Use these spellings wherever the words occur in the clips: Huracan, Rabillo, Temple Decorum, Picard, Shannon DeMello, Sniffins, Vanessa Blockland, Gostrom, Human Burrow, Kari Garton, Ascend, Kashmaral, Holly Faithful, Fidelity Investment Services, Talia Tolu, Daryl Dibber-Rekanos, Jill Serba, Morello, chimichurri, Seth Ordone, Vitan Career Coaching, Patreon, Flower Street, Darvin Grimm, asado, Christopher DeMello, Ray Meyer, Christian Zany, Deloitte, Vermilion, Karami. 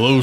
Hello,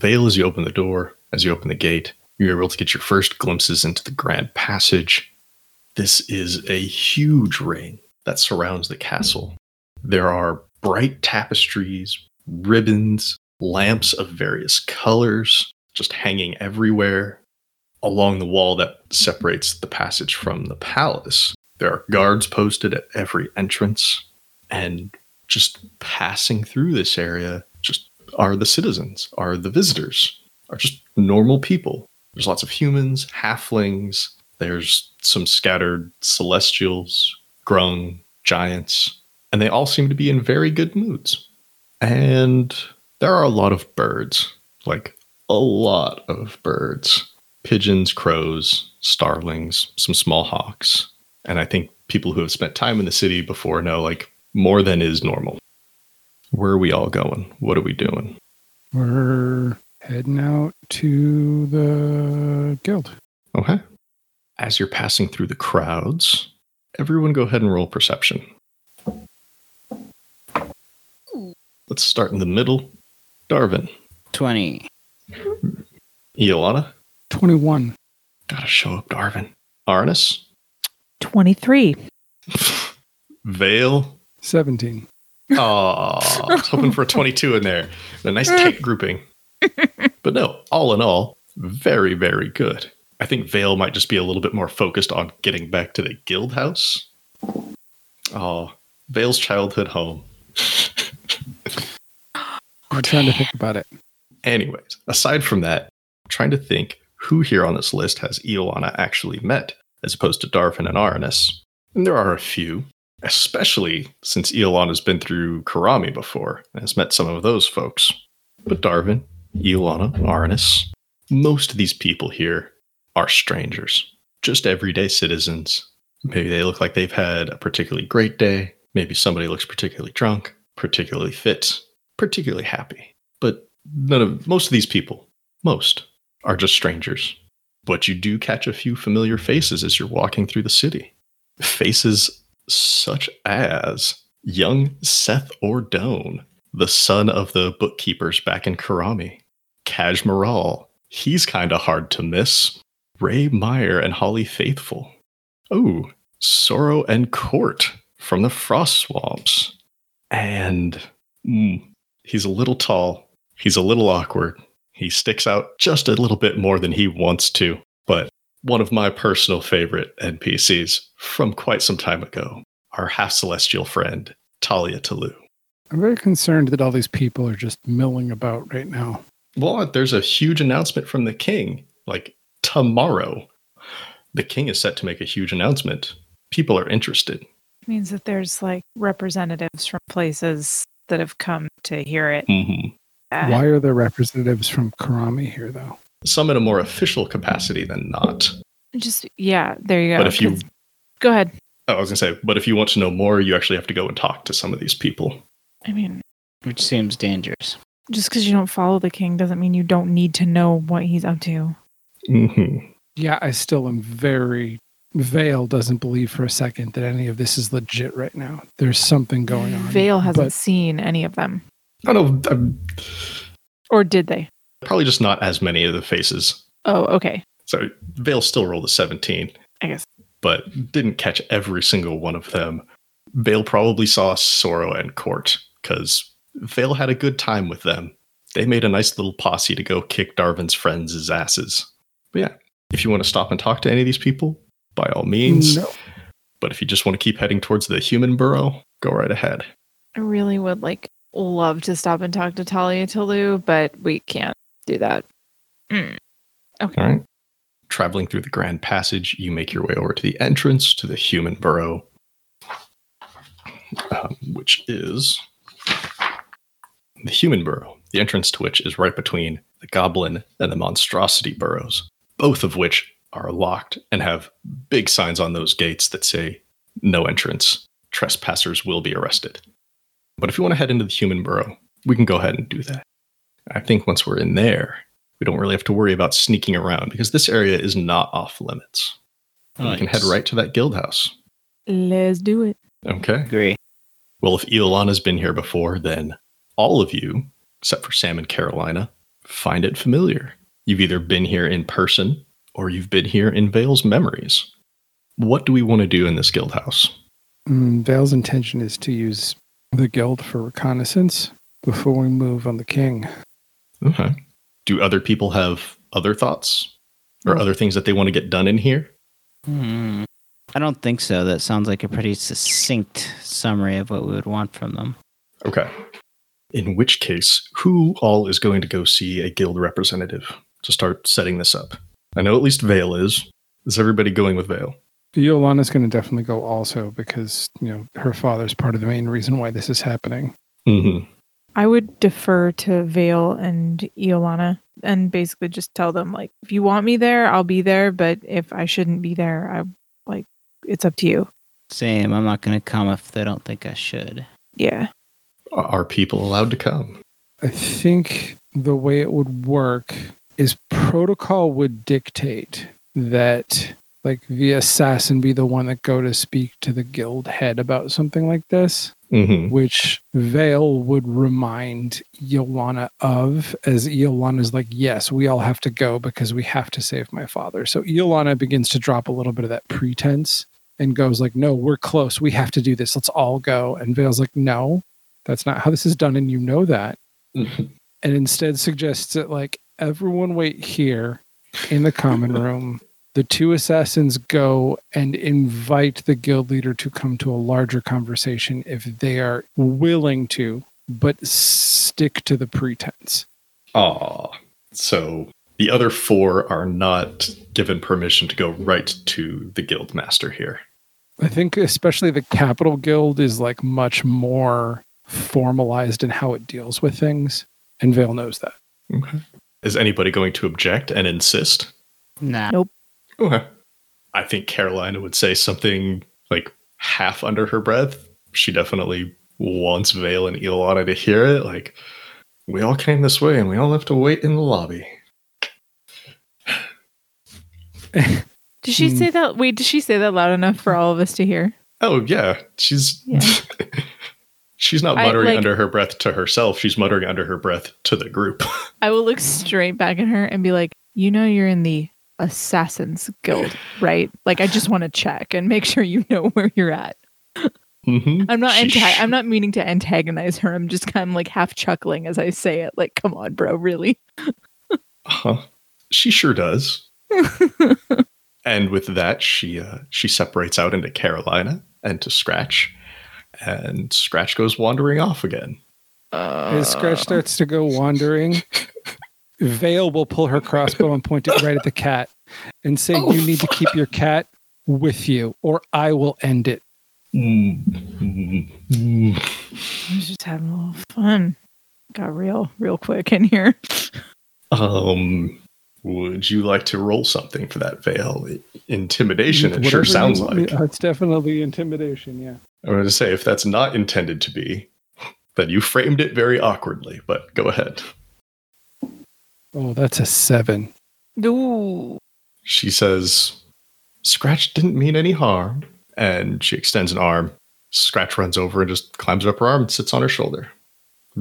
Fail as you open the door. As you open the gate, you're able to get your first glimpses into the grand passage. This is a huge ring that surrounds the castle. There are bright tapestries, ribbons, lamps of various colors, just hanging everywhere. Along the wall that separates the passage from the palace, there are guards posted at every entrance. And just passing through this area, just are the citizens, are the visitors, are just normal people. There's lots of humans, halflings, there's some scattered celestials, grung, giants, and they all seem to be in very good moods. And there are a lot of birds, like a lot of birds. Pigeons, crows, starlings, some small hawks. And I think people who have spent time in the city before know, like, more than is normal. Where are we all going? What are we doing? We're heading out to the guild. Okay. As you're passing through the crowds, everyone go ahead and roll perception. Let's start in the middle. Darvin. 20. Iolana. 21. Gotta show up, Darvin. Aranus. 23. Vale. 17. Oh, I was hoping for a 22 in there. A nice tight grouping. But no, all in all, very, very good. I think Vale might just be a little bit more focused on getting back to the guild house. Oh, Vale's childhood home. I'm trying to think about it. Anyways, aside from that, I'm trying to think who here on this list has Iolana actually met, as opposed to Darvin and Aranus. And there are a few. Especially since Iolana's been through Karami before and has met some of those folks. But Darvin, Iolana, Aranus, most of these people here are strangers. Just everyday citizens. Maybe they look like they've had a particularly great day. Maybe somebody looks particularly drunk, particularly fit, particularly happy. But most of these people are just strangers. But you do catch a few familiar faces as you're walking through the city. Faces such as young Seth Ordone, the son of the bookkeepers back in Karami. Kashmaral, he's kind of hard to miss. Ray Meyer and Holly Faithful. Oh, Sorrow and Court from the Frost Swamps. And he's a little tall. He's a little awkward. He sticks out just a little bit more than he wants to, but one of my personal favorite NPCs from quite some time ago, our half-celestial friend, Talia Tolu. I'm very concerned that all these people are just milling about right now. Well, there's a huge announcement from the king, like tomorrow. The king is set to make a huge announcement. People are interested. It means that there's like representatives from places that have come to hear it. Mm-hmm. Why are there representatives from Karami here, though? Some in a more official capacity than not. There you go. But if you go ahead. I was going to say, but if you want to know more, you actually have to go and talk to some of these people. I mean, which seems dangerous. Just because you don't follow the king doesn't mean you don't need to know what he's up to. Mm-hmm. Yeah, I still am very Vale doesn't believe for a second that any of this is legit right now. There's something going on. Vale hasn't seen any of them. I don't know. Or did they? Probably just not as many of the faces. Oh, okay. So Vale still rolled a 17. I guess. But didn't catch every single one of them. Vale probably saw Sorrow and Court, because Vale had a good time with them. They made a nice little posse to go kick Darvin's friends' asses. But yeah, if you want to stop and talk to any of these people, by all means. No. But if you just want to keep heading towards the Human Burrow, go right ahead. I really would love to stop and talk to Talia Tolu, but we can't do that. Okay. All right. Traveling through the Grand Passage, you make your way over to the entrance to the Human Burrow, which is the Human Burrow. The entrance to which is right between the Goblin and the Monstrosity Burrows, both of which are locked and have big signs on those gates that say, no entrance. Trespassers will be arrested. But if you want to head into the Human Burrow, we can go ahead and do that. I think once we're in there, we don't really have to worry about sneaking around because this area is not off limits. Nice. We can head right to that guild house. Let's do it. Okay. Agree. Well, if Iolana's been here before, then all of you, except for Sam and Carolina, find it familiar. You've either been here in person or you've been here in Vale's memories. What do we want to do in this guild house? Vale's intention is to use the guild for reconnaissance before we move on the king. Okay. Do other people have other thoughts or other things that they want to get done in here? I don't think so. That sounds like a pretty succinct summary of what we would want from them. Okay. In which case, who all is going to go see a guild representative to start setting this up? I know at least Vale is. Is everybody going with Vale? Iolana's going to definitely go also because, her father's part of the main reason why this is happening. Mm-hmm. I would defer to Vale and Iolana and basically just tell them, if you want me there, I'll be there. But if I shouldn't be there, it's up to you. Same. I'm not going to come if they don't think I should. Yeah. Are people allowed to come? I think the way it would work is protocol would dictate that the assassin be the one that go to speak to the guild head about something like this, which Vale would remind Iolana of, as Iolana's yes, we all have to go because we have to save my father. So Iolana begins to drop a little bit of that pretense and goes no, we're close. We have to do this. Let's all go. And Vale's no. That's not how this is done, and you know that. Mm-hmm. And instead suggests that, everyone wait here in the common room. The two assassins go and invite the guild leader to come to a larger conversation if they are willing to, but stick to the pretense. So the other four are not given permission to go right to the guild master here. I think especially the Capital Guild is much more formalized in how it deals with things, and Vale knows that. Okay. Is anybody going to object and insist? Nah. Nope. Okay. I think Carolina would say something half under her breath. She definitely wants Vale and Iolana to hear it. We all came this way and we all have to wait in the lobby. Did she say that? Wait, did she say that loud enough for all of us to hear? Oh, yeah. She's not muttering under her breath to herself. She's muttering under her breath to the group. I will look straight back at her and be like, you're in the Assassin's Guild, right? I just want to check and make sure you know where you're at. Mm-hmm. I'm not meaning to antagonize her. I'm just kind of half chuckling as I say it. Come on, bro, really? Uh-huh. She sure does. And with that, she separates out into Carolina and to Scratch. And Scratch goes wandering off again. As Scratch starts to go wandering, Vale will pull her crossbow and point it right at the cat and say, you need to keep your cat with you or I will end it. I'm just having a little fun. Got real quick in here. Would you like to roll something for that, Vale? Intimidation, it sure sounds like. It's definitely intimidation, yeah. I'm going to say, if that's not intended to be, then you framed it very awkwardly, but go ahead. Oh, that's a 7. Ooh. She says, Scratch didn't mean any harm. And she extends an arm. Scratch runs over and just climbs up her arm and sits on her shoulder.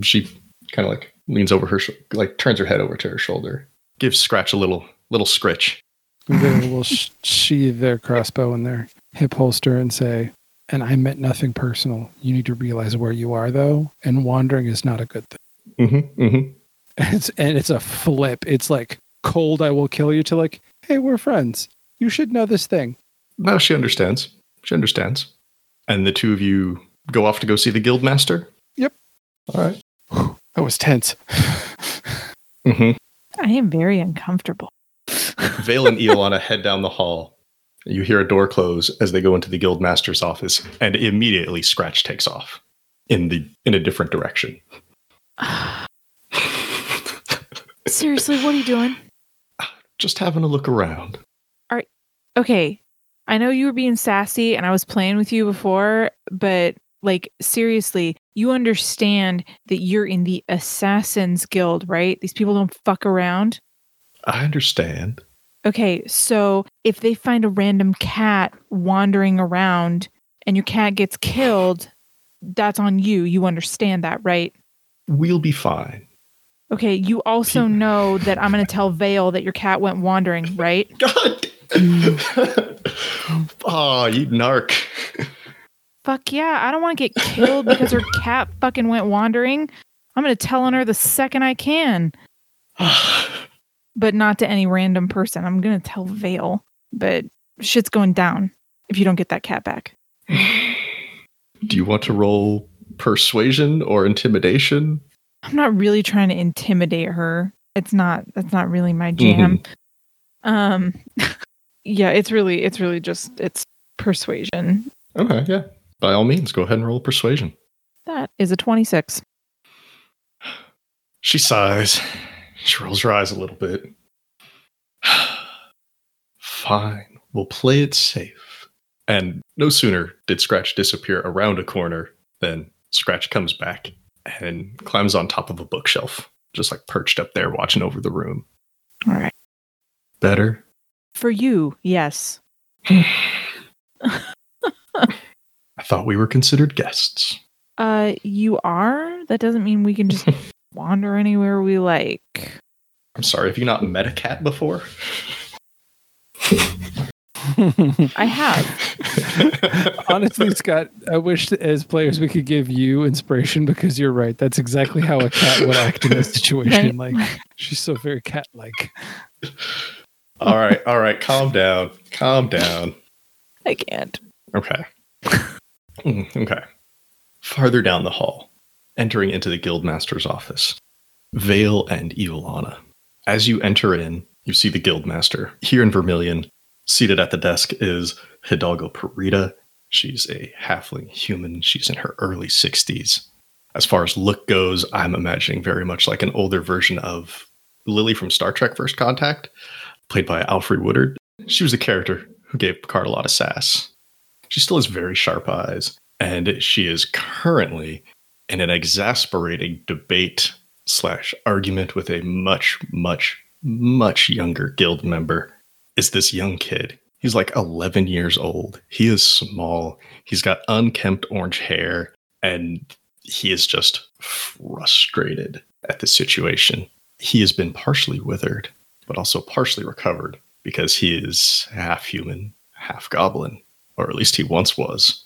She kind of like leans over her, turns her head over to her shoulder. Gives Scratch a little scritch. They will sheathe their crossbow in their hip holster and say, "And I meant nothing personal. You need to realize where you are, though, and wandering is not a good thing." Mm-hmm, mm-hmm. And it's a flip. It's like cold, I will kill you, to like, hey, we're friends. You should know this thing. No, she understands. She understands. And the two of you go off to go see the guildmaster? Yep. All right. That was tense. Mm-hmm. I am very uncomfortable. Vale and Iolana head down the hall. You hear a door close as they go into the guildmaster's office, and immediately Scratch takes off in a different direction. Seriously, what are you doing? Just having a look around. Okay, I know you were being sassy and I was playing with you before, but seriously, you understand that you're in the Assassin's Guild, right? These people don't fuck around. I understand. Okay, so if they find a random cat wandering around and your cat gets killed, that's on you. You understand that, right? We'll be fine. Okay, you also know that I'm going to tell Vale that your cat went wandering, right? God damn. Oh, you narc. Fuck yeah, I don't want to get killed because her cat fucking went wandering. I'm going to tell on her the second I can. But not to any random person. I'm going to tell Vale. But shit's going down if you don't get that cat back. Do you want to roll persuasion or intimidation? I'm not really trying to intimidate her. That's not really my jam. Mm-hmm. Yeah, it's really just persuasion. Okay, yeah. By all means, go ahead and roll persuasion. That is a 26. She sighs. She rolls her eyes a little bit. Fine, we'll play it safe. And no sooner did Scratch disappear around a corner than Scratch comes back and climbs on top of a bookshelf, just perched up there watching over the room. All right. Better? For you, yes. I thought we were considered guests. You are? That doesn't mean we can just wander anywhere we like. I'm sorry, have you not met a cat before? I have. Honestly, Scott, I wish as players we could give you inspiration, because you're right. That's exactly how a cat would act in this situation. Right? She's so very cat-like. All right. Calm down. I can't. Okay. Okay. Farther down the hall, entering into the guildmaster's office, Vale and Iolana. As you enter in, you see the guildmaster here in Vermilion. Seated at the desk is Hidalgo Parita. She's a halfling human. She's in her early 60s. As far as look goes, I'm imagining very much like an older version of Lily from Star Trek First Contact, played by Alfred Woodard. She was a character who gave Picard a lot of sass. She still has very sharp eyes, and she is currently in an exasperating debate/argument with a much, much, much younger guild member. Is this young kid. He's 11 years old. He is small. He's got unkempt orange hair, and he is just frustrated at the situation. He has been partially withered, but also partially recovered, because he is half human, half goblin, or at least he once was.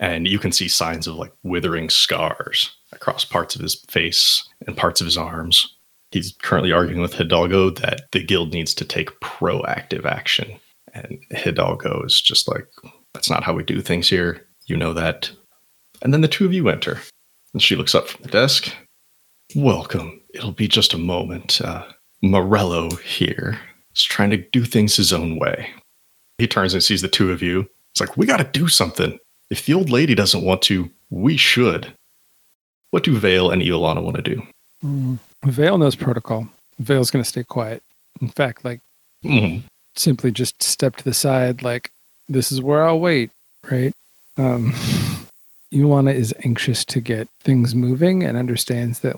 And you can see signs of withering scars across parts of his face and parts of his arms. He's currently arguing with Hidalgo that the guild needs to take proactive action. And Hidalgo is just that's not how we do things here. You know that. And then the two of you enter. And she looks up from the desk. Welcome. It'll be just a moment. Morello here is trying to do things his own way. He turns and sees the two of you. It's we got to do something. If the old lady doesn't want to, we should. What do Vale and Iolana want to do? Vale knows protocol. Vale's going to stay quiet. In fact, simply just step to the side, this is where I'll wait, right? Iolana is anxious to get things moving and understands that,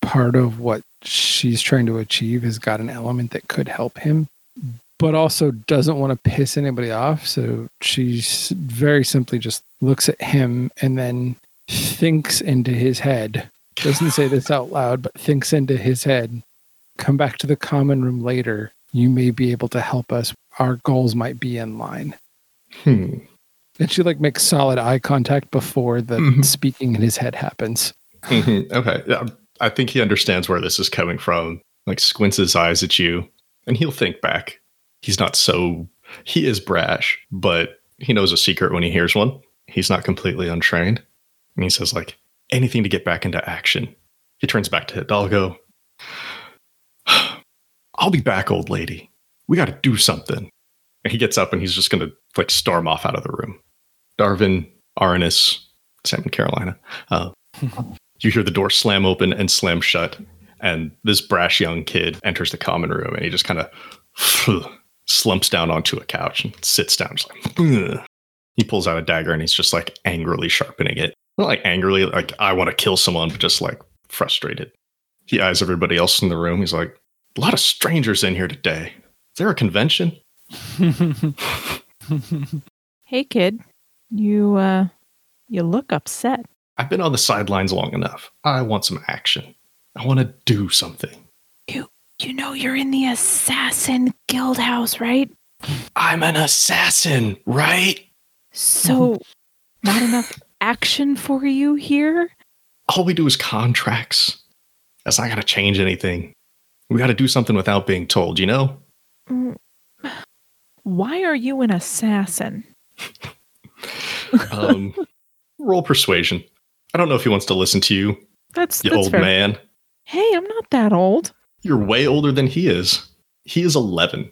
part of what she's trying to achieve has got an element that could help him, but also doesn't want to piss anybody off. So she very simply just looks at him and then thinks into his head. Doesn't say this out loud, but thinks into his head. Come back to the common room later. You may be able to help us. Our goals might be in line. Hmm. And she like makes solid eye contact before the speaking in his head happens. Okay. Yeah, I think he understands where this is coming from. Like squints his eyes at you and he'll think back. He's not so... He is brash, but he knows a secret when he hears one. He's not completely untrained. And he says like, anything to get back into action. He turns back to Hidalgo. I'll be back, old lady. We got to do something. And he gets up and he's just going to like storm off out of the room. Darvin, Aranus, Sam and Carolina. You hear the door slam open and slam shut. And this brash young kid enters the common room and he just kind of slumps down onto a couch and sits down. Just like, he pulls out a dagger and he's just like angrily sharpening it. Not like angrily, like I want to kill someone, but just like frustrated. He eyes everybody else in the room. He's like, a lot of strangers in here today. Is there a convention? Hey, kid, you look upset. I've been on the sidelines long enough. I want some action. I want to do something. You know you're in the assassin guild house, right? I'm an assassin, right? So not enough action for you here? All we do is contracts. That's not going to change anything. We got to do something without being told, you know? Why are you an assassin? Roll persuasion. I don't know if he wants to listen to you. That's old fair. Man. Hey, I'm not that old. You're way older than he is. He is 11.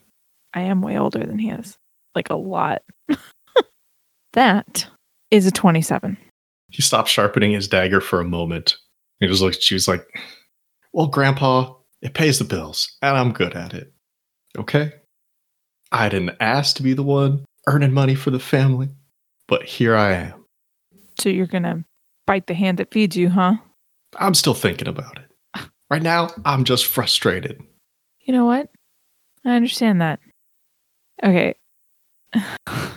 I am way older than he is. Like a lot. That is a 27. He stops sharpening his dagger for a moment. He just looks at you. He's like, well, Grandpa, it pays the bills, and I'm good at it. Okay? I didn't ask to be the one earning money for the family, but here I am. So you're going to bite the hand that feeds you, huh? I'm still thinking about it. Right now, I'm just frustrated. You know what? I understand that. Okay. All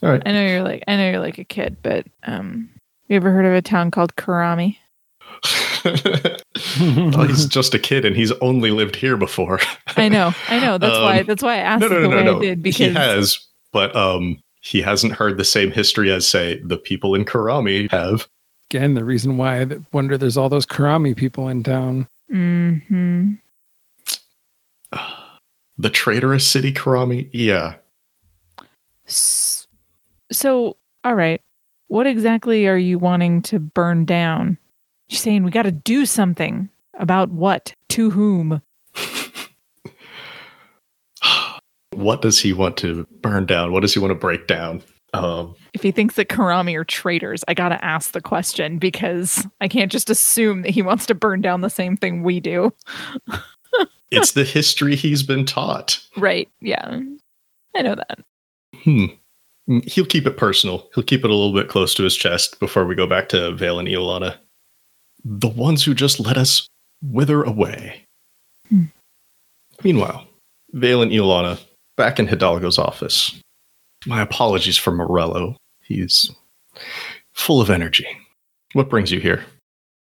right. I know you're like a kid, but you ever heard of a town called Karami? Well, he's just a kid and he's only lived here before. I know. That's why I asked I did, because he has, but he hasn't heard the same history as say the people in Karami have. Again, the reason why I wonder there's all those Karami people in town. Mm-hmm. The traitorous city Karami? Yeah. So, all right. What exactly are you wanting to burn down? You're saying we got to do something. About what? To whom? What does he want to burn down? What does he want to break down? If he thinks that Karami are traitors, I got to ask the question because I can't just assume that he wants to burn down the same thing we do. It's the history he's been taught. Right. Yeah. I know that. He'll keep it personal. He'll keep it a little bit close to his chest before we go back to Vale and Iolana. The ones who just let us wither away. Meanwhile, Vale and Iolana, back in Hidalgo's office. My apologies for Morello. He's full of energy. What brings you here?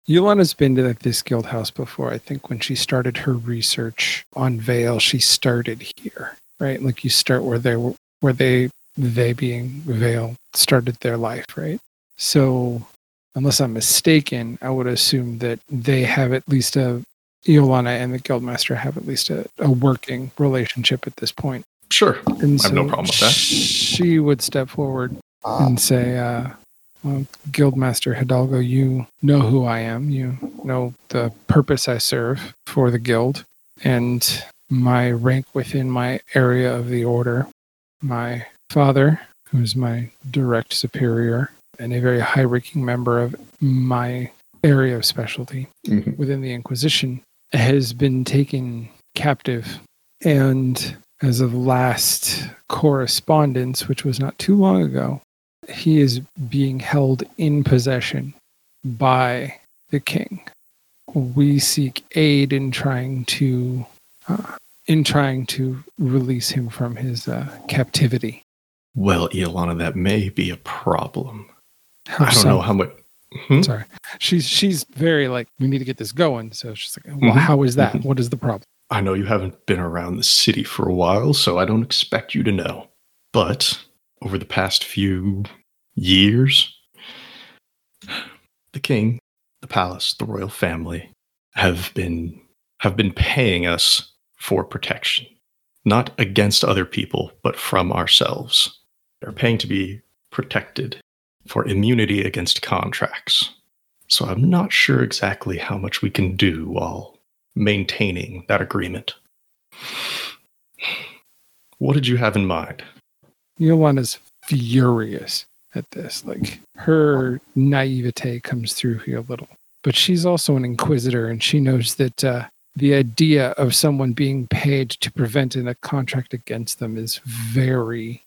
Iolana's been to this guild house before. I think when she started her research on Vale, she started here, right? Like you start where they being Vale, started their life, right? So... unless I'm mistaken, I would assume that they have at least Iolana and the Guildmaster have at least a working relationship at this point. Sure. And I have no problem with that. She would step forward and say, well, Guildmaster Hidalgo, you know who I am. You know the purpose I serve for the guild and my rank within my area of the order. My father, who is my direct superior, and a very high-ranking member of my area of specialty within the Inquisition, has been taken captive. And as of last correspondence, which was not too long ago, he is being held in possession by the king. We seek aid in trying to in trying to release him from his captivity. Well, Iolana, that may be a problem. I don't know how much... Hmm? Sorry. She's very like, we need to get this going. So she's like, well, how is that? What is the problem? I know you haven't been around the city for a while, so I don't expect you to know. But over the past few years, the king, the palace, the royal family have been paying us for protection. Not against other people, but from ourselves. They're paying to be protected for immunity against contracts. So I'm not sure exactly how much we can do while maintaining that agreement. What did you have in mind? Iolana's furious at this. Like, her naivete comes through here a little. But she's also an inquisitor, and she knows that the idea of someone being paid to prevent a contract against them is very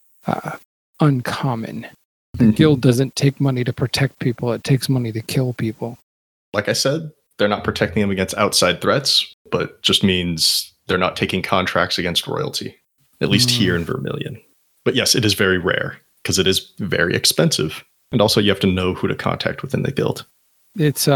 uncommon. The guild doesn't take money to protect people. It takes money to kill people. Like I said, they're not protecting them against outside threats, but just means they're not taking contracts against royalty, at least here in Vermilion. But yes, it is very rare because it is very expensive. And also you have to know who to contact within the guild. It's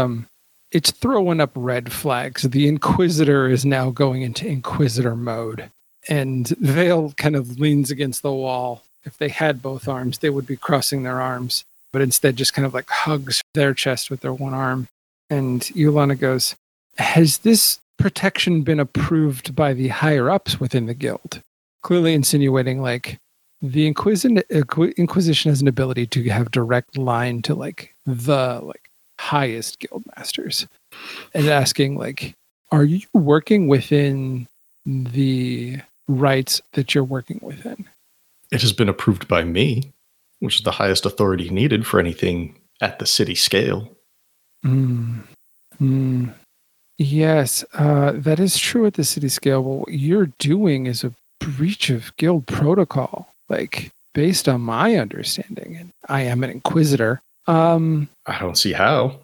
throwing up red flags. The Inquisitor is now going into Inquisitor mode, and Vale kind of leans against the wall. If they had both arms, they would be crossing their arms, but instead just kind of like hugs their chest with their one arm. And Iolana goes, has this protection been approved by the higher-ups within the guild? Clearly insinuating, like, the Inquisition has an ability to have direct line to, like, the, like, highest guild masters. And asking, like, are you working within the rights that you're working within? It has been approved by me, which is the highest authority needed for anything at the city scale. Yes, that is true at the city scale. But what you're doing is a breach of guild protocol, like, based on my understanding. And I am an inquisitor. I don't see how.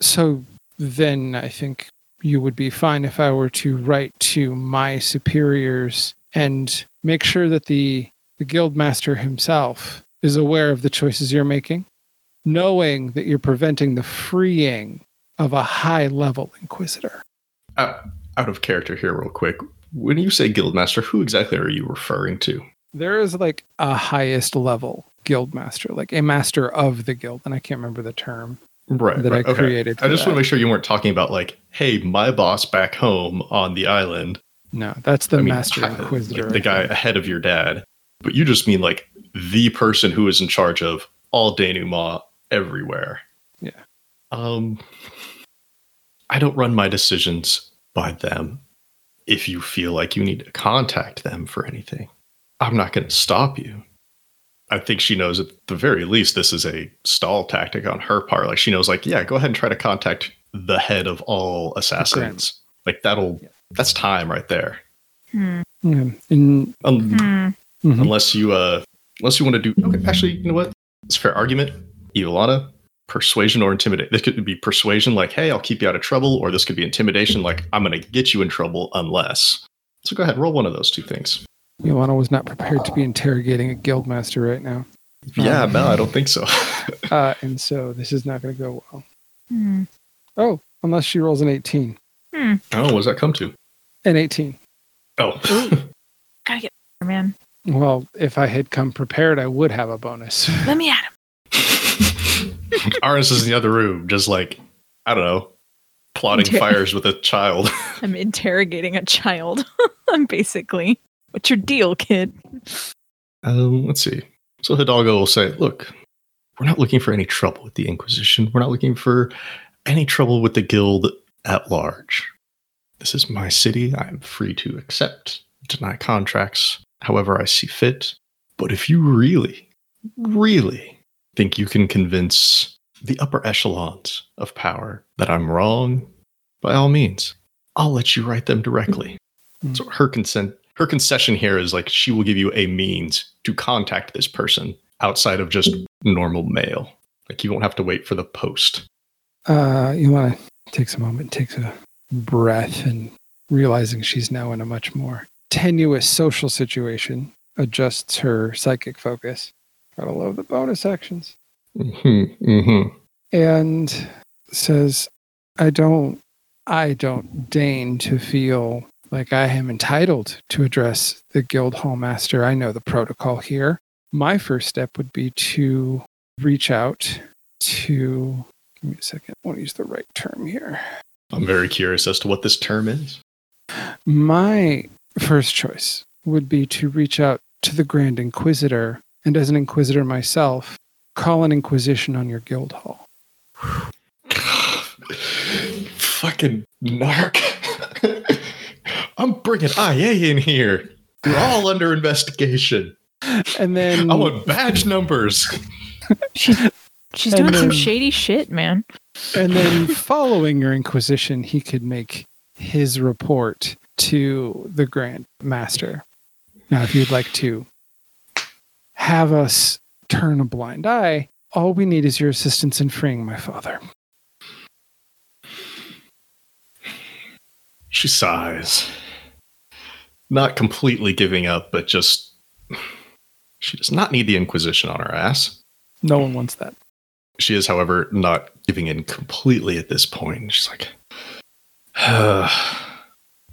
So then I think you would be fine if I were to write to my superiors and make sure that the guildmaster himself is aware of the choices you're making, knowing that you're preventing the freeing of a high-level inquisitor. Out of character here real quick, when you say guildmaster, who exactly are you referring to? There is, like, a highest-level guildmaster, like a master of the guild, and I can't remember the term I created. Okay. I just want to make sure you weren't talking about, like, hey, my boss back home on the island. No, that's the master inquisitor. Like the guy ahead of your dad. But you just mean, like, the person who is in charge of all denouement everywhere. Yeah. I don't run my decisions by them. If you feel like you need to contact them for anything, I'm not going to stop you. I think she knows at the very least this is a stall tactic on her part. Like, she knows, like, yeah, go ahead and try to contact the head of all assassins. Like, that's time right there. Unless you want to do... Okay, actually, you know what? It's a fair argument. Iolana, persuasion or intimidate. This could be persuasion, like, hey, I'll keep you out of trouble. Or this could be intimidation, like, I'm going to get you in trouble unless. So go ahead, roll one of those two things. Iolana was not prepared to be interrogating a guildmaster right now. Yeah, no, I don't think so. And so this is not going to go well. Oh, unless she rolls an 18. Oh, what does that come to? An 18. Oh. Gotta get there, man. Well, if I had come prepared, I would have a bonus. Let me at him. Aranus is in the other room, just like, I don't know, plotting fires with a child. I'm interrogating a child, basically. What's your deal, kid? Let's see. So Hidalgo will say, look, we're not looking for any trouble with the Inquisition. We're not looking for any trouble with the guild at large. This is my city. I'm free to accept, deny contracts however I see fit. But if you really, really think you can convince the upper echelons of power that I'm wrong, by all means, I'll let you write them directly. So her concession here is, like, she will give you a means to contact this person outside of just normal mail. Like, you won't have to wait for the post. Iolana takes a moment, takes a breath, and realizing she's now in a much more tenuous social situation adjusts her psychic focus. Gotta love the bonus actions. And says, I don't deign to feel like I am entitled to address the guild hallmaster. I know the protocol here. My first step would be to reach out to... Give me a second. I want to use the right term here. I'm very curious as to what this term is. My first choice would be to reach out to the Grand Inquisitor, and as an Inquisitor myself, call an Inquisition on your guild hall. Fucking narc. I'm bringing IA in here. We're all under investigation. And then I want badge numbers. She's doing some shady shit, man. And then following your Inquisition, he could make his report to the Grand Master. Now, if you'd like to have us turn a blind eye, all we need is your assistance in freeing my father. She sighs. Not completely giving up, but just... She does not need the Inquisition on her ass. No one wants that. She is, however, not giving in completely at this point. She's like,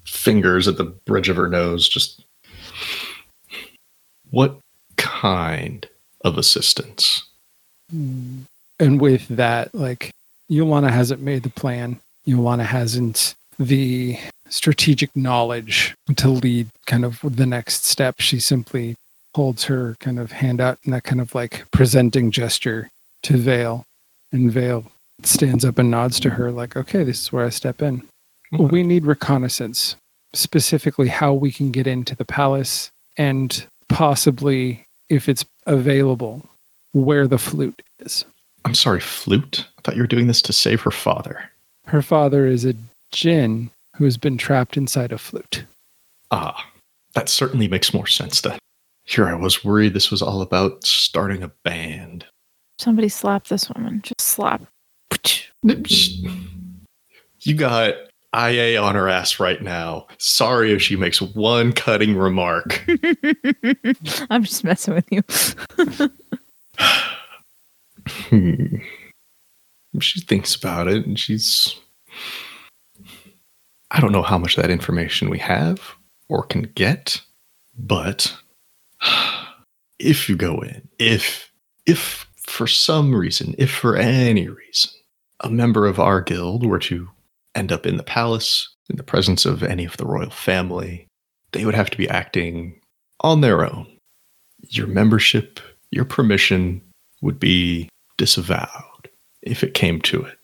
fingers at the bridge of her nose. Just, what kind of assistance? And with that, like, Iolana hasn't made the plan. Iolana hasn't the strategic knowledge to lead kind of the next step. She simply holds her kind of hand out in that kind of like presenting gesture to Vale, and Vale stands up and nods to her like, okay, this is where I step in. We need reconnaissance, specifically how we can get into the palace and possibly, if it's available, where the flute is. I'm sorry, flute? I thought you were doing this to save her father. Her father is a djinn who has been trapped inside a flute. Ah, that certainly makes more sense then. Here I was worried this was all about starting a band. Somebody slap this woman. Just slap. You got IA on her ass right now. Sorry if she makes one cutting remark. I'm just messing with you. She thinks about it, and she's... I don't know how much of that information we have or can get, but if you go in, if for some reason, if for any reason, a member of our guild were to end up in the palace, in the presence of any of the royal family, they would have to be acting on their own. Your membership, your permission would be disavowed if it came to it,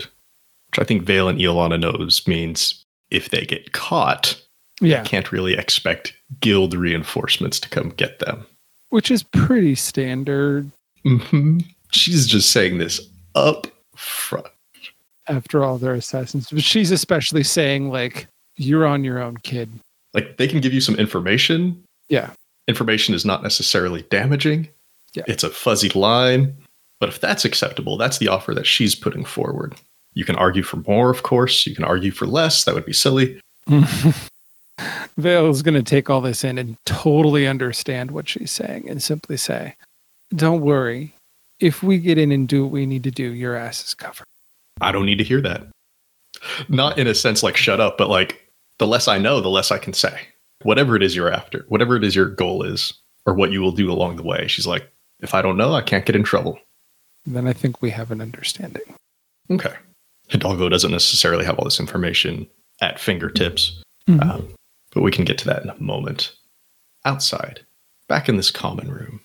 which I think Vale and Iolana knows means if they get caught, they can't really expect guild reinforcements to come get them. Which is pretty standard. Mm-hmm. She's just saying this up front. After all, they're assassins. But she's especially saying, like, you're on your own, kid. Like, they can give you some information. Yeah. Information is not necessarily damaging. Yeah. It's a fuzzy line. But if that's acceptable, that's the offer that she's putting forward. You can argue for more, of course. You can argue for less. That would be silly. Vale's going to take all this in and totally understand what she's saying and simply say, don't worry. If we get in and do what we need to do, your ass is covered. I don't need to hear that. Not in a sense like shut up, but like the less I know, the less I can say. Whatever it is you're after, whatever it is your goal is, or what you will do along the way. She's like, if I don't know, I can't get in trouble. Then I think we have an understanding. Okay. Hidalgo doesn't necessarily have all this information at fingertips, but we can get to that in a moment. Outside, back in this common room,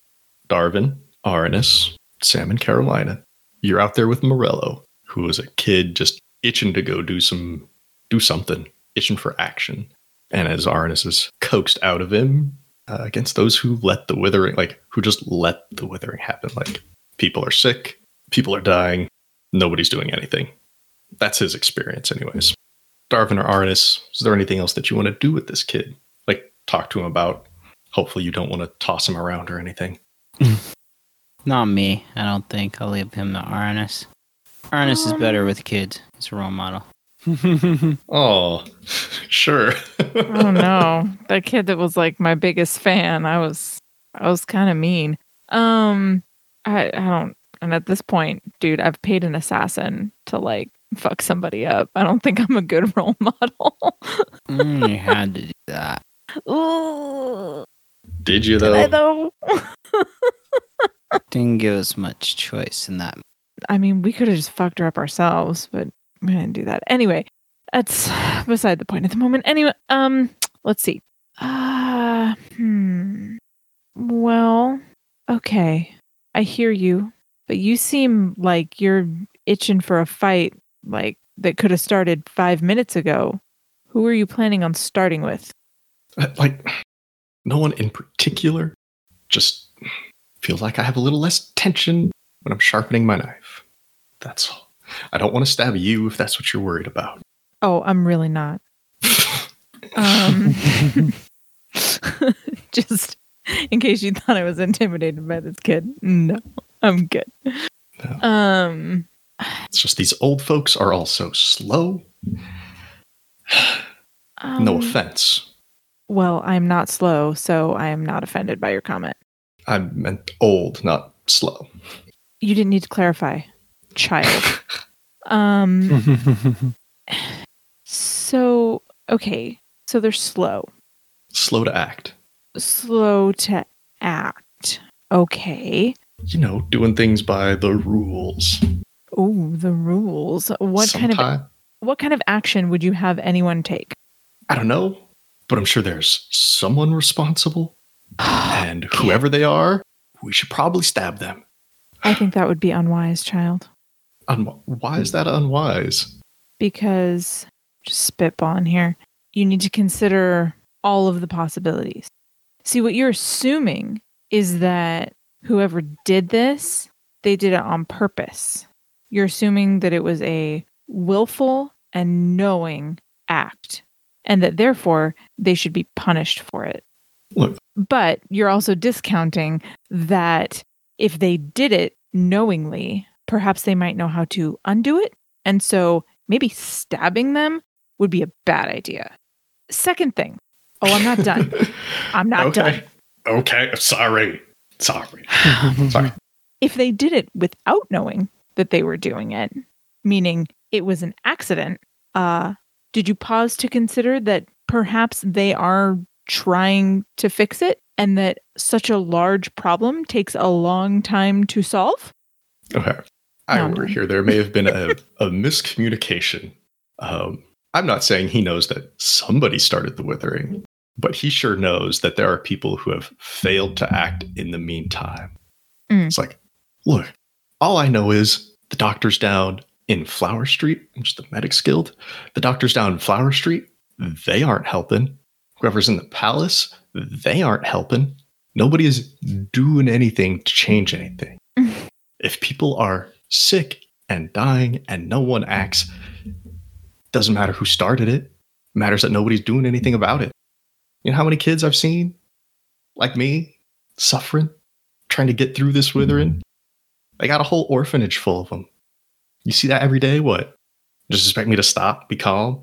Darvin, Aranus, Sam and Carolina, you're out there with Morello, who was a kid just itching to go do something, itching for action. And as Aranus is coaxed out of him against those who just let the withering happen. Like, people are sick, people are dying, nobody's doing anything. That's his experience anyways. Darvin or Aranus, is there anything else that you want to do with this kid? Like, talk to him about, hopefully you don't want to toss him around or anything. Not me. I don't think. I'll leave him to Aranus. Aranus is better with kids. He's a role model. Oh, sure. Oh no, that kid that was like my biggest fan. I was kind of mean. I don't. And at this point, dude, I've paid an assassin to like fuck somebody up. I don't think I'm a good role model. You had to do that. Ooh. Did you though? Did I though? Didn't give us much choice in that. I mean, we could have just fucked her up ourselves, but we didn't do that. Anyway, that's beside the point at the moment. Anyway, let's see. Well, okay. I hear you, but you seem like you're itching for a fight like that could have started 5 minutes ago. Who are you planning on starting with? No one in particular. Just feels like I have a little less tension when I'm sharpening my knife. That's all. I don't want to stab you if that's what you're worried about. Oh, I'm really not. Just in case you thought I was intimidated by this kid. No, I'm good. No. It's just these old folks are all so slow. No offense. Well, I'm not slow, so I am not offended by your comment. I meant old, not slow. You didn't need to clarify, child. So, okay. So they're slow. Slow to act. Okay. You know, doing things by the rules. Oh, the rules. What kind of action would you have anyone take? I don't know, but I'm sure there's someone responsible. And whoever they are, we should probably stab them. I think that would be unwise, child. Why is that unwise? Because, just spitballing here, you need to consider all of the possibilities. See, what you're assuming is that whoever did this, they did it on purpose. You're assuming that it was a willful and knowing act, and that therefore they should be punished for it. Look. But you're also discounting that if they did it knowingly, perhaps they might know how to undo it. And so maybe stabbing them would be a bad idea. Second thing. Oh, I'm not done. I'm not done. Okay. Sorry. If they did it without knowing that they were doing it, meaning it was an accident, did you pause to consider that perhaps they are trying to fix it and that such a large problem takes a long time to solve? Okay. I overhear there may have been a miscommunication. I'm not saying he knows that somebody started the withering, but he sure knows that there are people who have failed to act in the meantime. It's like, look, all I know is the doctor's down in Flower Street, which is the medics guild. The doctor's down in Flower Street. They aren't helping. Whoever's in the palace, they aren't helping. Nobody is doing anything to change anything. If people are sick and dying and no one acts, doesn't matter who started it. It matters that nobody's doing anything about it. You know how many kids I've seen, like me, suffering, trying to get through this withering? I got a whole orphanage full of them. You see that every day, what? Just expect me to stop, be calm?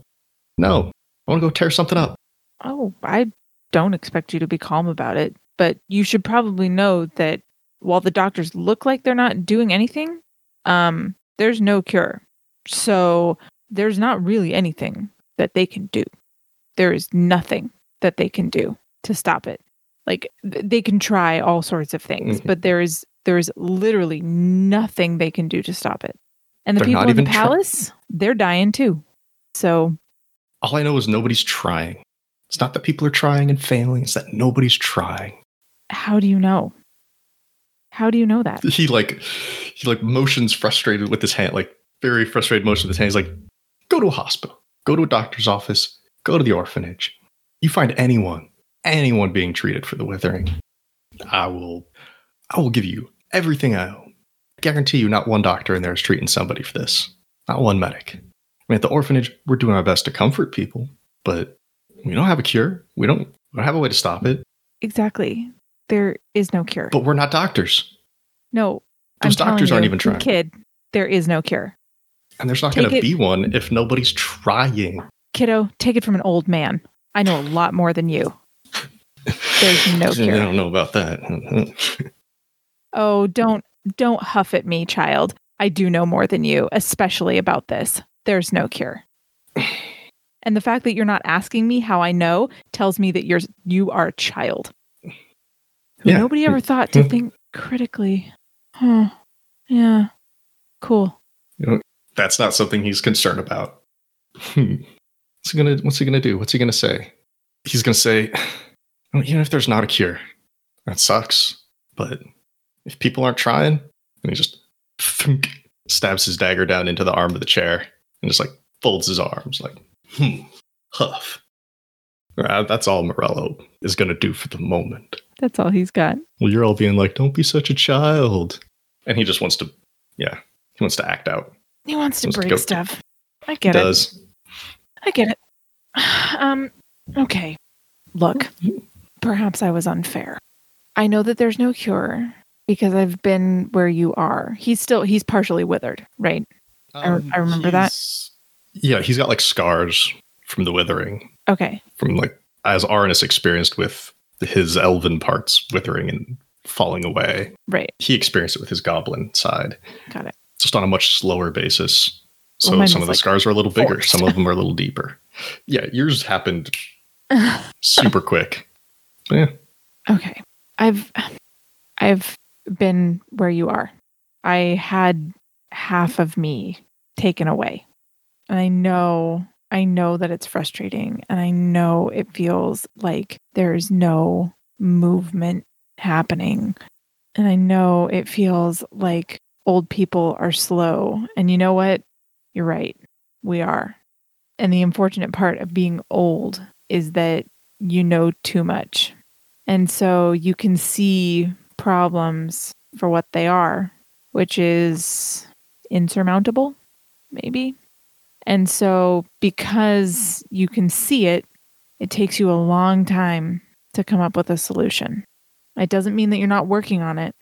No, I want to go tear something up. Oh, I don't expect you to be calm about it, but you should probably know that while the doctors look like they're not doing anything, there's no cure. So there's not really anything that they can do. There is nothing that they can do to stop it. Like, they can try all sorts of things, but there is literally nothing they can do to stop it. And the people in the palace, they're dying too. So all I know is nobody's trying. It's not that people are trying and failing. It's that nobody's trying. How do you know? How do you know that? He motions frustrated with his hand, like very frustrated motion with his hand. He's like, go to a hospital, go to a doctor's office, go to the orphanage. You find anyone being treated for the withering. I will give you everything I own. I guarantee you not one doctor in there is treating somebody for this. Not one medic. I mean, at the orphanage, we're doing our best to comfort people, but we don't have a cure. We don't have a way to stop it. Exactly. There is no cure. But we're not doctors. No. Those doctors aren't even trying. Kid, there is no cure. And there's not going to be one if nobody's trying. Kiddo, take it from an old man. I know a lot more than you. There's no cure. I don't know about that. Oh, don't huff at me, child. I do know more than you, especially about this. There's no cure. And the fact that you're not asking me how I know tells me that you are a child. Yeah. Nobody ever thought to think critically. Huh. Yeah. Cool. You know, that's not something he's concerned about. What's he gonna do? What's he gonna say? He's gonna say, well, even if there's not a cure, that sucks. But if people aren't trying, and he just stabs his dagger down into the arm of the chair and just like folds his arms, like huff. That's all Morello is gonna do for the moment. That's all he's got. Well, you're all being like, "Don't be such a child," and he just wants to, yeah, he wants to act out. He wants to break stuff. I get it. Does. I get it. Okay. Look, perhaps I was unfair. I know that there's no cure because I've been where you are. He's partially withered, right? I remember that. Yeah, he's got like scars from the withering. Okay. From like, as Aranus experienced with his elven parts withering and falling away. Right. He experienced it with his goblin side. Got it. Just on a much slower basis. So some of the scars are a little bigger. Some of them are a little deeper. Yeah, yours happened super quick. Yeah. Okay. I've been where you are. I had half of me taken away. And I know that it's frustrating. And I know it feels like there's no movement happening. And I know it feels like old people are slow. And you know what? You're right. We are. And the unfortunate part of being old is that you know too much. And so you can see problems for what they are, which is insurmountable, maybe. And so because you can see it, it takes you a long time to come up with a solution. It doesn't mean that you're not working on it,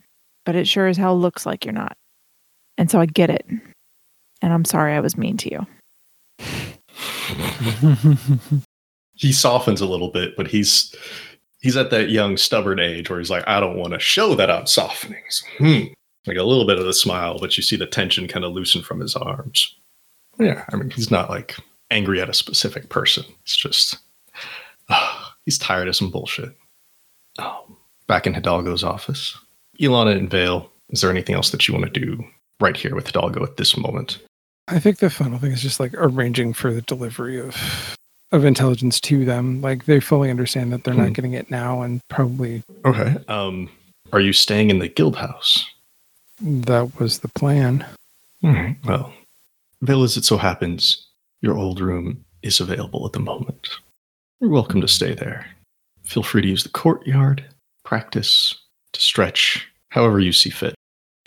but it sure as hell looks like you're not. And so I get it. And I'm sorry I was mean to you. He softens a little bit, but he's at that young, stubborn age where he's like, I don't want to show that I'm softening. So, like a little bit of the smile, but you see the tension kind of loosen from his arms. Yeah, I mean, he's not like angry at a specific person. It's just, he's tired of some bullshit. Back in Hidalgo's office. Iolana and Vale, is there anything else that you want to do right here with Hidalgo at this moment? I think the final thing is just like arranging for the delivery of intelligence to them. Like they fully understand that they're not getting it now and probably. Okay. Are you staying in the guild house? That was the plan. All right. Well, Vale, as it so happens, your old room is available at the moment. You're welcome to stay there. Feel free to use the courtyard, practice, to stretch, however you see fit.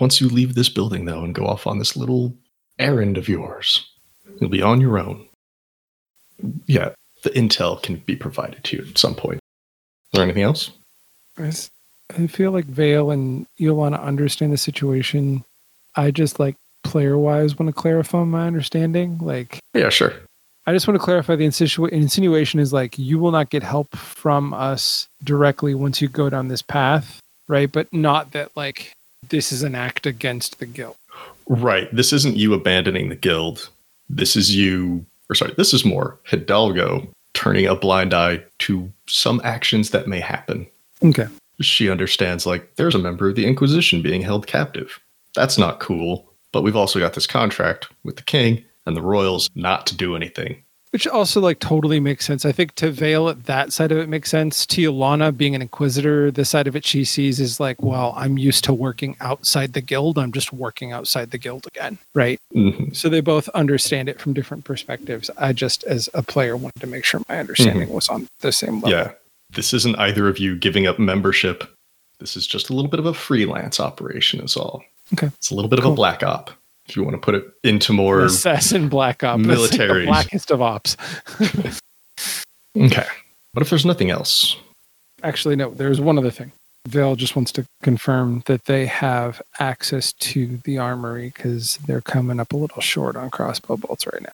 Once you leave this building, though, and go off on this little errand of yours, you'll be on your own. Yeah, the intel can be provided to you at some point. Is there anything else? I feel like Vale and Iolana understand the situation. I just, like, player-wise want to clarify my understanding. Like, yeah, sure. I just want to clarify the insinuation is, like, you will not get help from us directly once you go down this path, right? But not that, like, this is an act against the guild. Right. This isn't you abandoning the guild. This is more Hidalgo turning a blind eye to some actions that may happen. Okay. She understands, like, there's a member of the Inquisition being held captive. That's not cool, but we've also got this contract with the king and the royals not to do anything. Which also, like, totally makes sense. I think to Vale, that side of it makes sense. To Iolana, being an inquisitor, the side of it she sees is like, well, I'm used to working outside the guild. I'm just working outside the guild again, right? Mm-hmm. So they both understand it from different perspectives. I just, as a player, wanted to make sure my understanding was on the same level. Yeah. This isn't either of you giving up membership. This is just a little bit of a freelance operation is all. Okay. It's a little bit of a black op. If you want to put it into more assassin black ops, military, the blackest of ops. Okay. What if there's nothing else? Actually, no, there's one other thing. Vale just wants to confirm that they have access to the armory because they're coming up a little short on crossbow bolts right now.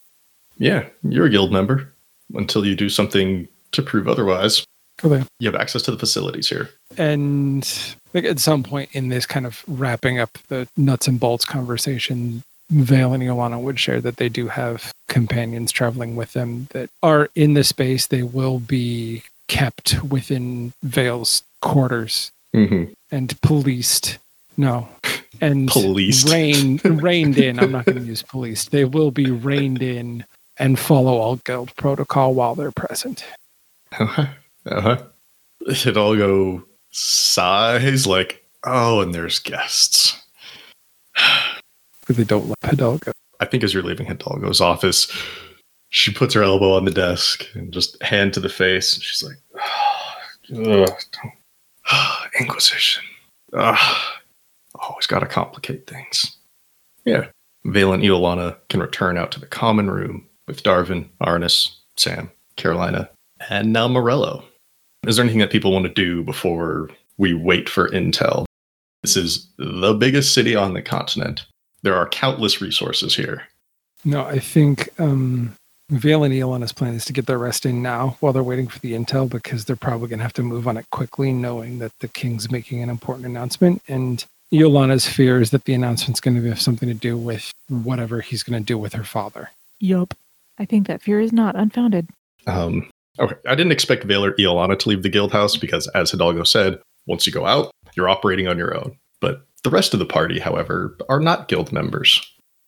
Yeah. You're a guild member. until you do something to prove otherwise. Okay. You have access to the facilities here. And like at some point in this kind of wrapping up the nuts and bolts conversation, Vale and Iolana would share that they do have companions traveling with them that are in the space. They will be kept within Vale's quarters and policed. No. And policed. Reined in. I'm not going to use policed. They will be reined in and follow all guild protocol while they're present. Hidalgo sighs like, oh, and there's guests. Really don't like Hidalgo. I think as you're leaving Hidalgo's office, she puts her elbow on the desk and just hand to the face. And she's like, Inquisition. Always got to complicate things. Yeah. Vale and Iolana can return out to the common room with Darvin, Aranus, Sam, Carolina, and now Morello. Is there anything that people want to do before we wait for intel? This is the biggest city on the continent. There are countless resources here. No, I think Vale and Iolana's plan is to get their rest in now while they're waiting for the intel, because they're probably going to have to move on it quickly, knowing that the king's making an important announcement. And Iolana's fear is that the announcement's going to have something to do with whatever he's going to do with her father. Yup. I think that fear is not unfounded. Okay. I didn't expect Vale or Iolana to leave the guild house because, as Hidalgo said, once you go out, you're operating on your own. But the rest of the party, however, are not guild members.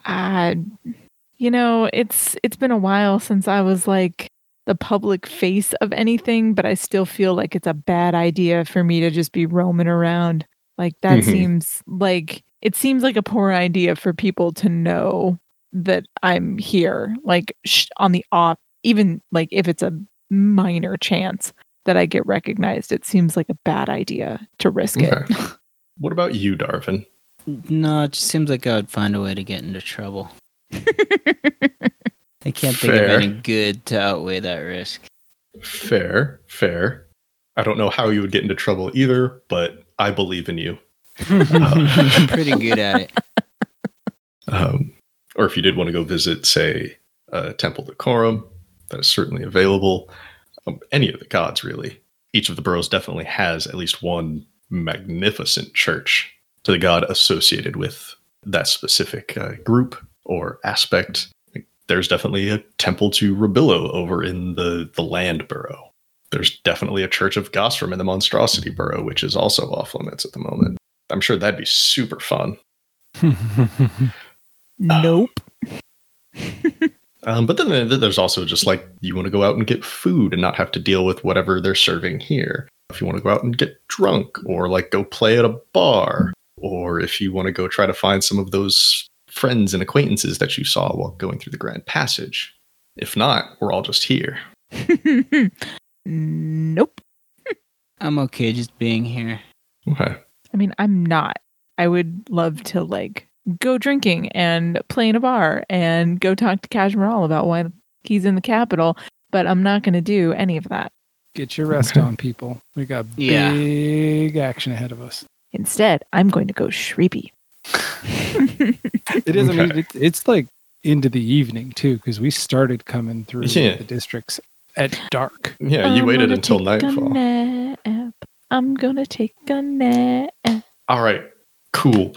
You know, it's been a while since I was like the public face of anything, but I still feel like it's a bad idea for me to just be roaming around. Like that seems like a poor idea for people to know that I'm here, like on the off, even like if it's a minor chance that I get recognized. It seems like a bad idea to risk it. What about you, Darvin? No, it just seems like I would find a way to get into trouble. I can't think of any good to outweigh that risk. Fair. I don't know how you would get into trouble either, but I believe in you. I'm pretty good at it. Or if you did want to go visit, say, Temple Decorum, that is certainly available. Any of the gods, really. Each of the boroughs definitely has at least one magnificent church to the god associated with that specific group or aspect. There's definitely a temple to Rabillo over in the land borough. There's definitely a church of Gostrom in the monstrosity borough, which is also off limits at the moment. I'm sure that'd be super fun. Nope. But then there's also just like, you want to go out and get food and not have to deal with whatever they're serving here. If you want to go out and get drunk or like go play at a bar, or if you want to go try to find some of those friends and acquaintances that you saw while going through the Grand Passage. If not, we're all just here. Nope. I'm okay just being here. Okay. I mean, I'm not. I would love to like go drinking and play in a bar and go talk to Kashmaral about why he's in the capital, but I'm not going to do any of that. Get your rest on, people. We got big action ahead of us. Instead, I'm going to go shreepy. It is. Okay. I mean, it's like into the evening too, because we started coming through the districts at dark. Yeah, you waited until nightfall. I'm gonna take a nap. All right, cool.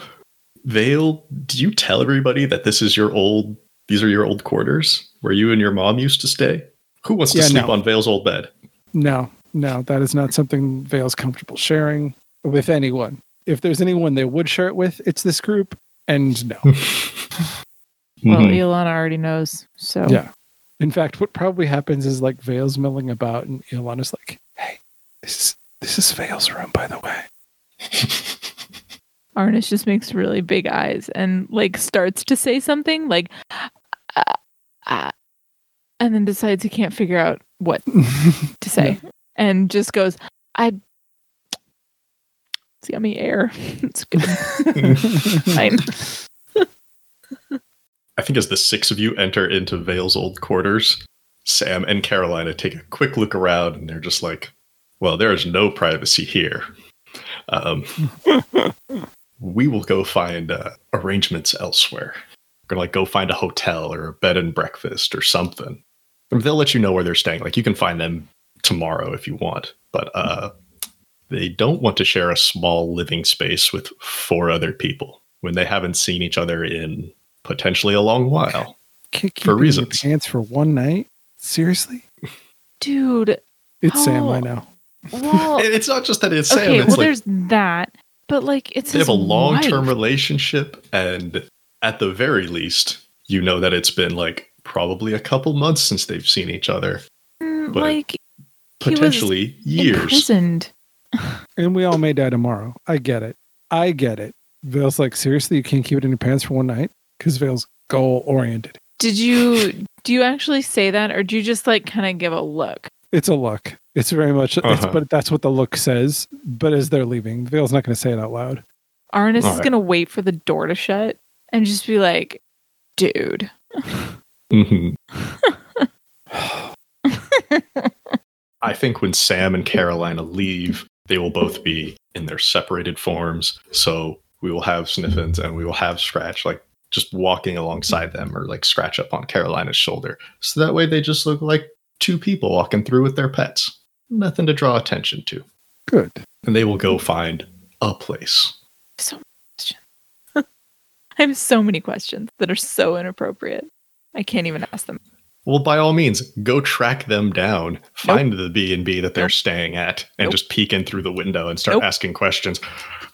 Vale, do you tell everybody that this is these are your old quarters where you and your mom used to stay? Who wants to sleep on Vale's old bed? No, that is not something Vale's comfortable sharing with anyone. If there's anyone they would share it with, it's this group, and no. Well, Iolana already knows, so... Yeah. In fact, what probably happens is, like, Vale's milling about, and Iolana's like, hey, this is Vale's room, by the way. Aranus just makes really big eyes and, like, starts to say something, like, and then decides he can't figure out what to say and just goes, it's yummy air. It's good. Fine. I think as the six of you enter into Vale's old quarters, Sam and Carolina take a quick look around and they're just like, well, there is no privacy here. We will go find arrangements elsewhere. We're going to like go find a hotel or a bed and breakfast or something. They'll let you know where they're staying. Like, you can find them tomorrow if you want, but they don't want to share a small living space with 4 other people when they haven't seen each other in potentially a long while. Kick for reasons. Pants for one night? Seriously? Dude. It's Sam, I know. Well, it's not just that it's Sam. Okay, it's there's that. But, like, it's they have a long-term relationship, and at the very least, you know that it's been, like, probably a couple months since they've seen each other. But like, potentially years. Imprisoned. And we all may die tomorrow. I get it. Vale's like, seriously, you can't keep it in your pants for one night? Because Vale's goal-oriented. Do you actually say that, or do you just, like, kind of give a look? It's a look. It's very much, but that's what the look says. But as they're leaving, Vale's not going to say it out loud. Aranus is going to wait for the door to shut and just be like, dude. Mm-hmm. I think when Sam and Carolina leave, they will both be in their separated forms. So we will have Sniffins and we will have Scratch, like, just walking alongside them, or like Scratch up on Carolina's shoulder. So that way they just look like 2 people walking through with their pets. Nothing to draw attention to. Good. And they will go find a place. So many questions. I have so many questions that are so inappropriate. I can't even ask them. Well, by all means, go track them down. Find the B&B that they're staying at, and just peek in through the window and start asking questions.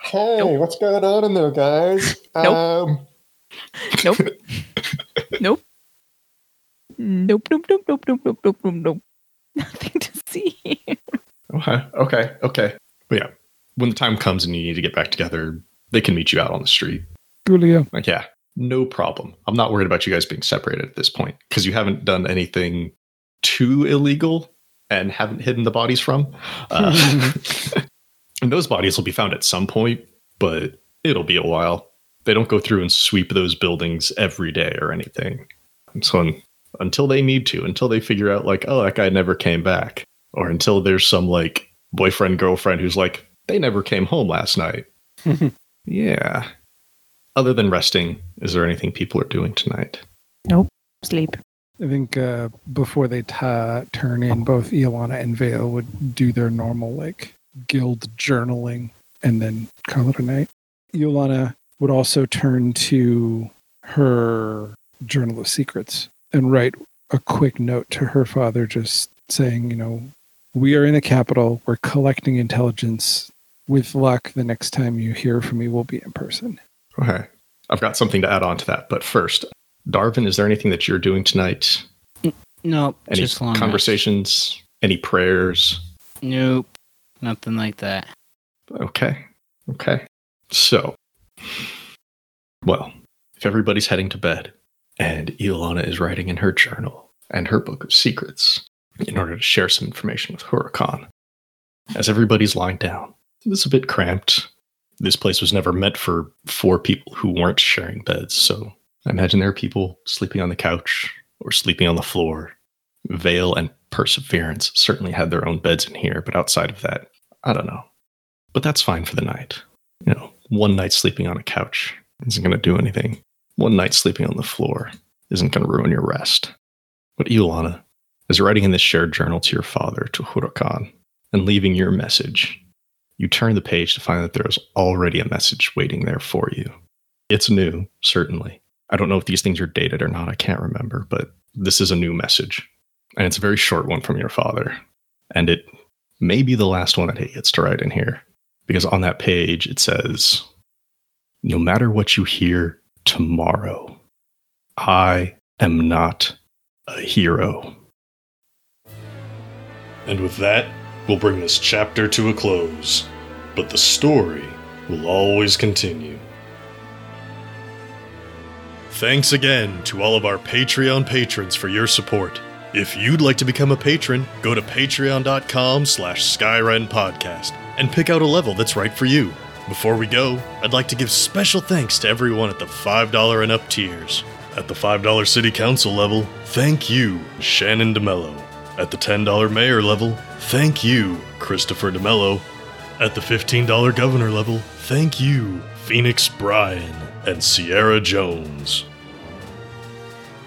Hey, what's going on in there, guys? Nope. Nothing to see. Okay. But yeah, when the time comes and you need to get back together, they can meet you out on the street. Julia. Like, yeah, no problem. I'm not worried about you guys being separated at this point, because you haven't done anything too illegal and haven't hidden the bodies from. And those bodies will be found at some point, but it'll be a while. They don't go through and sweep those buildings every day or anything. So until they need to, until they figure out, like, oh, that guy never came back, or until there's some, like, boyfriend, girlfriend who's like, they never came home last night. Yeah. Other than resting, is there anything people are doing tonight? Nope. Sleep. I think before they turn in, both Iolana and Vale would do their normal, like, guild journaling and then call it a night. Iolana would also turn to her Journal of Secrets and write a quick note to her father just saying, you know, we are in the capital, we're collecting intelligence. With luck, the next time you hear from me will be in person. Okay. I've got something to add on to that, but first, Darvin, is there anything that you're doing tonight? Nope. Any just long conversations? Night. Any prayers? Nope. Nothing like that. Okay. So, well, if everybody's heading to bed, and Iolana is writing in her journal and her book of secrets in order to share some information with Huracan. As everybody's lying down, it's a bit cramped. This place was never meant for 4 people who weren't sharing beds, so I imagine there are people sleeping on the couch or sleeping on the floor. Vale and Perseverance certainly had their own beds in here, but outside of that, I don't know. But that's fine for the night. You know, one night sleeping on a couch isn't going to do anything. One night sleeping on the floor isn't going to ruin your rest. But Iolana is writing in this shared journal to your father, to Huracan, and leaving your message. You turn the page to find that there's already a message waiting there for you. It's new, certainly. I don't know if these things are dated or not, I can't remember, but this is a new message. And it's a very short one from your father. And it may be the last one that he gets to write in here. Because on that page, it says, no matter what you hear, tomorrow, I am not a hero. And with that, we'll bring this chapter to a close, but the story will always continue. Thanks again to all of our Patreon patrons for your support. If you'd like to become a patron, go to patreon.com/SkyrenPodcast and pick out a level that's right for you. Before we go, I'd like to give special thanks to everyone at the $5 and up tiers. At the $5 City Council level, thank you, Shannon DeMello. At the $10 Mayor level, thank you, Christopher DeMello. At the $15 Governor level, thank you, Phoenix Bryan and Sierra Jones.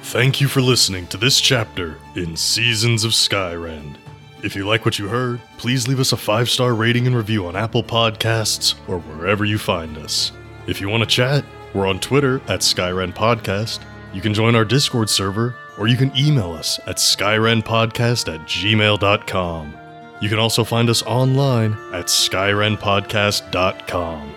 Thank you for listening to this chapter in Seasons of Skyrend. If you like what you heard, please leave us a 5-star rating and review on Apple Podcasts or wherever you find us. If you want to chat, we're on Twitter at Skyrend Podcast. You can join our Discord server, or you can email us at skyrendpodcast@gmail.com. You can also find us online at skyrendpodcast.com.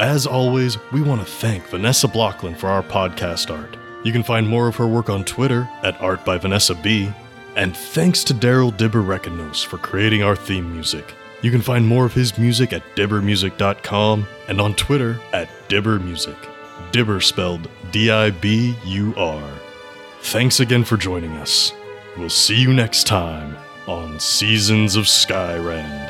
As always, we want to thank Vanessa Blockland for our podcast art. You can find more of her work on Twitter at @artbyvanessab. And thanks to Daryl Dibber-Rekanos for creating our theme music. You can find more of his music at dibbermusic.com and on Twitter at dibbermusic. Dibber spelled D-I-B-U-R. Thanks again for joining us. We'll see you next time on Seasons of Skyrend.